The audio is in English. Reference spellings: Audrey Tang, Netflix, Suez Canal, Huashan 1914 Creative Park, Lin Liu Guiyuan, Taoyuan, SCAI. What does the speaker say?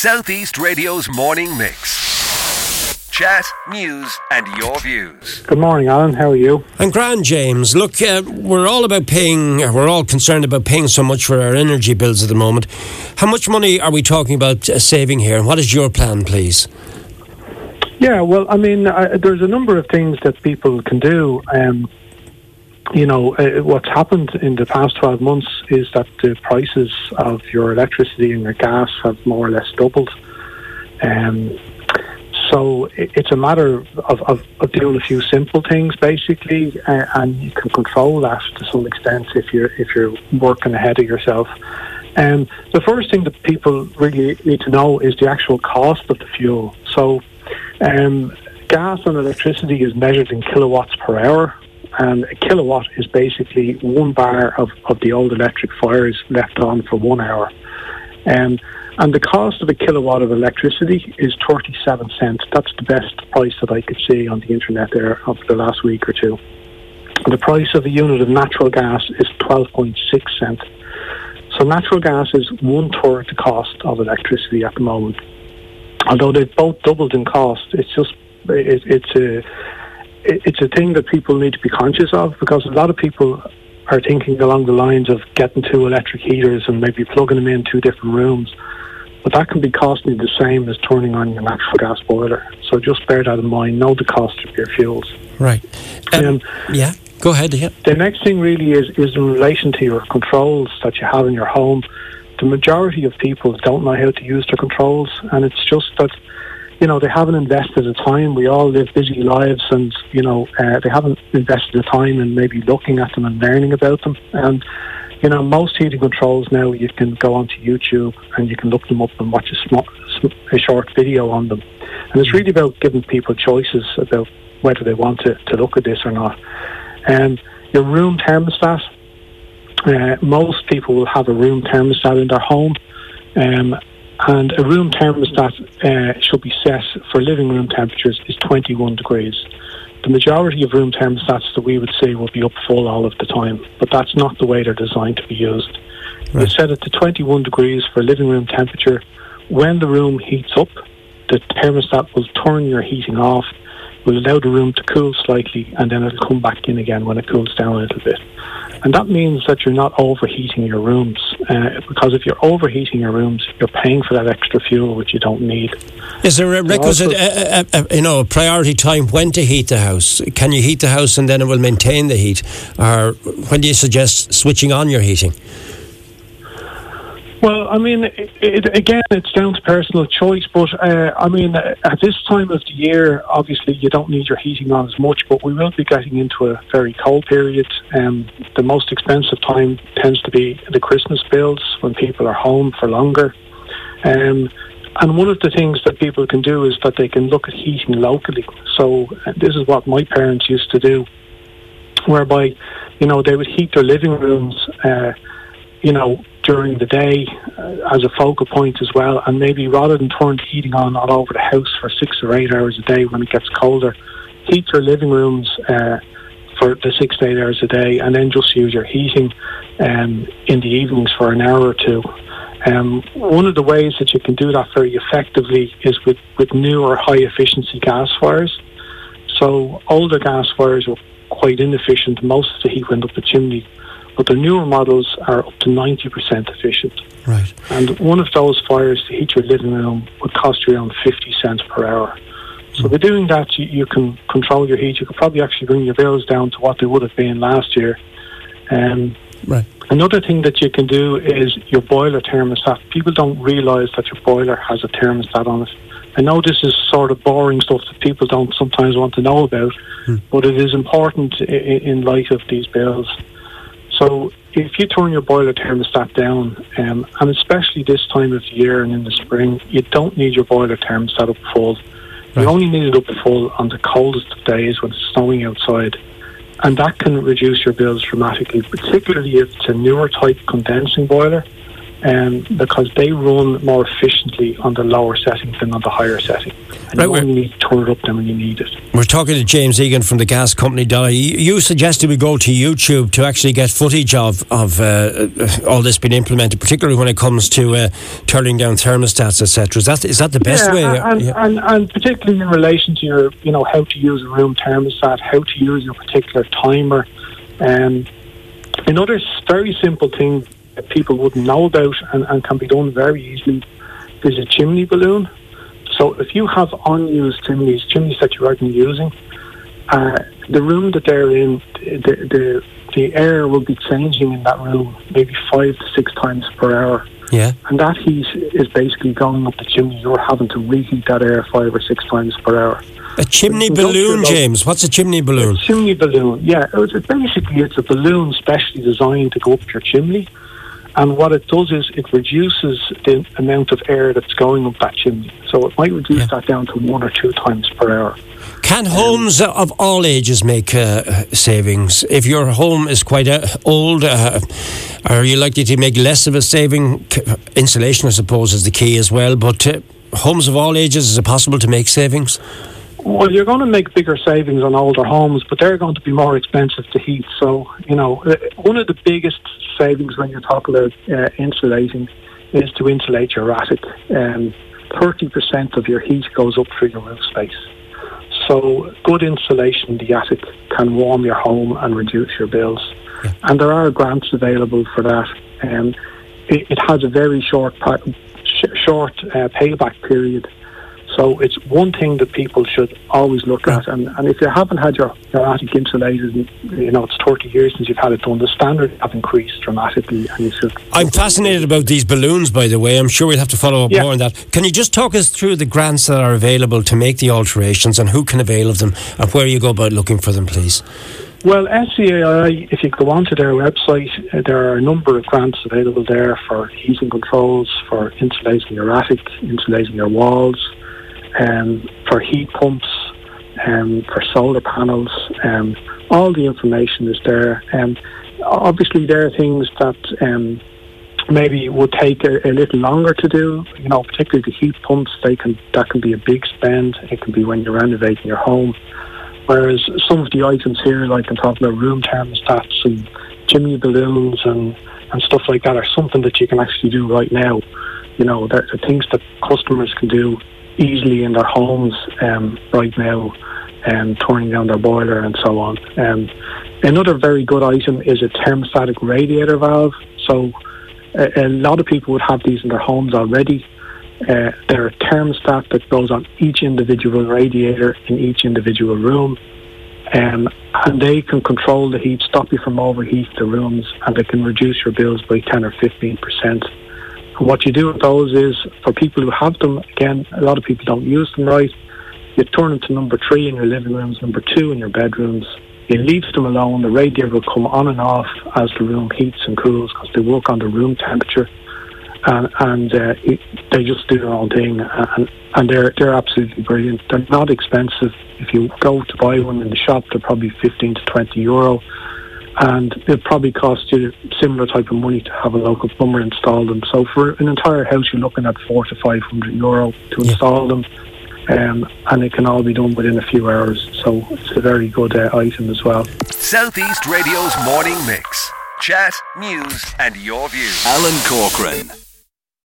Southeast Radio's morning mix. Chat, news and your views. Good morning, Alan. How are you? I'm grand, James. Look, we're all concerned about paying so much for our energy bills at the moment. How much money are we talking about saving here? And what is your plan, please? Yeah, well, I mean, there's a number of things that people can do. What's happened in the past 12 months is that the prices of your electricity and your gas have more or less doubled. So it's a matter of doing a few simple things, basically, and you can control that to some extent if you're working ahead of yourself. The first thing that people really need to know is the actual cost of the fuel. So gas and electricity is measured in kilowatts per hour. And a kilowatt is basically one bar of the old electric fires left on for 1 hour. And the cost of a kilowatt of electricity is 37 cents. That's the best price that I could see on the internet there of the last week or two. The price of a unit of natural gas is 12.6 cents. So natural gas is one-third the cost of electricity at the moment. Although they've both doubled in cost, it's a thing that people need to be conscious of, because a lot of people are thinking along the lines of getting two electric heaters and maybe plugging them in two different rooms. But that can be costing you the same as turning on your natural gas boiler. So just bear that in mind. Know the cost of your fuels. Right. Go ahead. Yeah. The next thing really is in relation to your controls that you have in your home. The majority of people don't know how to use their controls, and it's just that they haven't invested the time. We all live busy lives and, they haven't invested the time in maybe looking at them and learning about them. And, most heating controls now, you can go onto YouTube and you can look them up and watch a short video on them. And it's really about giving people choices about whether they want to look at this or not. And your room thermostat, most people will have a room thermostat in their home. And a room thermostat should be set for living room temperatures is 21 degrees. The majority of room thermostats that we would see will be up full all of the time, but that's not the way they're designed to be used. Right. You set it to 21 degrees for living room temperature. When the room heats up, the thermostat will turn your heating off, will allow the room to cool slightly, and then it'll come back in again when it cools down a little bit. And that means that you're not overheating your rooms, because if you're overheating your rooms, you're paying for that extra fuel which you don't need. Is there a requisite, a priority time when to heat the house? Can you heat the house and then it will maintain the heat? Or when do you suggest switching on your heating? Well, I mean, it's down to personal choice, but at this time of the year, obviously you don't need your heating on as much, but we will be getting into a very cold period. The most expensive time tends to be the Christmas bills, when people are home for longer. And one of the things that people can do is that they can look at heating locally. So this is what my parents used to do, whereby, they would heat their living rooms, during the day as a focal point as well, and maybe rather than turn the heating on all over the house for 6 or 8 hours a day when it gets colder, heat your living rooms for the 6 to 8 hours a day, and then just use your heating in the evenings for an hour or two. One of the ways that you can do that very effectively is with new or high efficiency gas fires. So older gas fires were quite inefficient, most of the heat went up the chimney. But the newer models are up to 90% efficient. Right. And one of those fires to heat your living room would cost you around 50 cents per hour. So by doing that, you can control your heat. You could probably actually bring your bills down to what they would have been last year. Right. Another thing that you can do is your boiler thermostat. People don't realise that your boiler has a thermostat on it. I know this is sort of boring stuff that people don't sometimes want to know about, but it is important in light of these bills. So if you turn your boiler thermostat down, and especially this time of the year and in the spring, you don't need your boiler thermostat up full. Right. You only need it up full on the coldest of days when it's snowing outside. And that can reduce your bills dramatically, particularly if it's a newer type condensing boiler. because they run more efficiently on the lower settings than on the higher setting. And you only need to turn it up then when you need it. We're talking to James Egan from the gas company. You suggested we go to YouTube to actually get footage of all this being implemented, particularly when it comes to turning down thermostats, etc. Is that the best way? And particularly in relation to your, how to use a room thermostat, how to use your particular timer. Another very simple thing that people wouldn't know about and can be done very easily is a chimney balloon. So if you have unused chimneys that you aren't using, the room that they're in, the air will be changing in that room maybe 5 to 6 times per hour. Yeah. And that heat is basically going up the chimney. You're having to reheat that air 5 or 6 times per hour. A chimney balloon, James. What's a chimney balloon? A chimney balloon, yeah. It's a balloon specially designed to go up your chimney. And what it does is it reduces the amount of air that's going up that chimney. So it might reduce that down to 1 or 2 times per hour. Can homes of all ages make savings? If your home is quite old, are you likely to make less of a saving? Insulation, I suppose, is the key as well. But homes of all ages, is it possible to make savings? Well, you're going to make bigger savings on older homes, but they're going to be more expensive to heat. So, one of the biggest savings when you talk about insulating is to insulate your attic. 30% of your heat goes up through your roof space. So good insulation in the attic can warm your home and reduce your bills. And there are grants available for that. It has a very short payback period. So it's one thing that people should always look at. And if you haven't had your attic insulated, it's 30 years since you've had it done, the standards have increased dramatically. And I'm fascinated about these balloons, by the way. I'm sure we'll have to follow up more on that. Can you just talk us through the grants that are available to make the alterations and who can avail of them and where you go about looking for them, please? Well, SCAI, if you go onto their website, there are a number of grants available there for heating controls, for insulating your attic, insulating your walls, for heat pumps, for solar panels. All the information is there. Obviously, there are things that maybe would take a little longer to do. Particularly the heat pumps, that can be a big spend. It can be when you're renovating your home. Whereas some of the items here, like I'm talking about room thermostats and chimney balloons and stuff like that, are something that you can actually do right now. They're things that customers can do easily in their homes right now, and turning down their boiler and so on. Another very good item is a thermostatic radiator valve. So a lot of people would have these in their homes already. They're a thermostat that goes on each individual radiator in each individual room, and they can control the heat, stop you from overheating the rooms, and they can reduce your bills by 10 or 15%. What you do with those is, for people who have them, again, a lot of people don't use them right, you turn them to number 3 in your living rooms, number 2 in your bedrooms. You leave them alone, the radiator will come on and off as the room heats and cools because they work on the room temperature, and they just do their own thing, and they're absolutely brilliant. They're not expensive. If you go to buy one in the shop, they're probably 15 to 20 euro. And it probably costs you similar type of money to have a local plumber install them. So for an entire house, you're looking at 400 to 500 euro to install them, and it can all be done within a few hours. So it's a very good item as well. Southeast Radio's morning mix: chat, news, and your views. Alan Corcoran.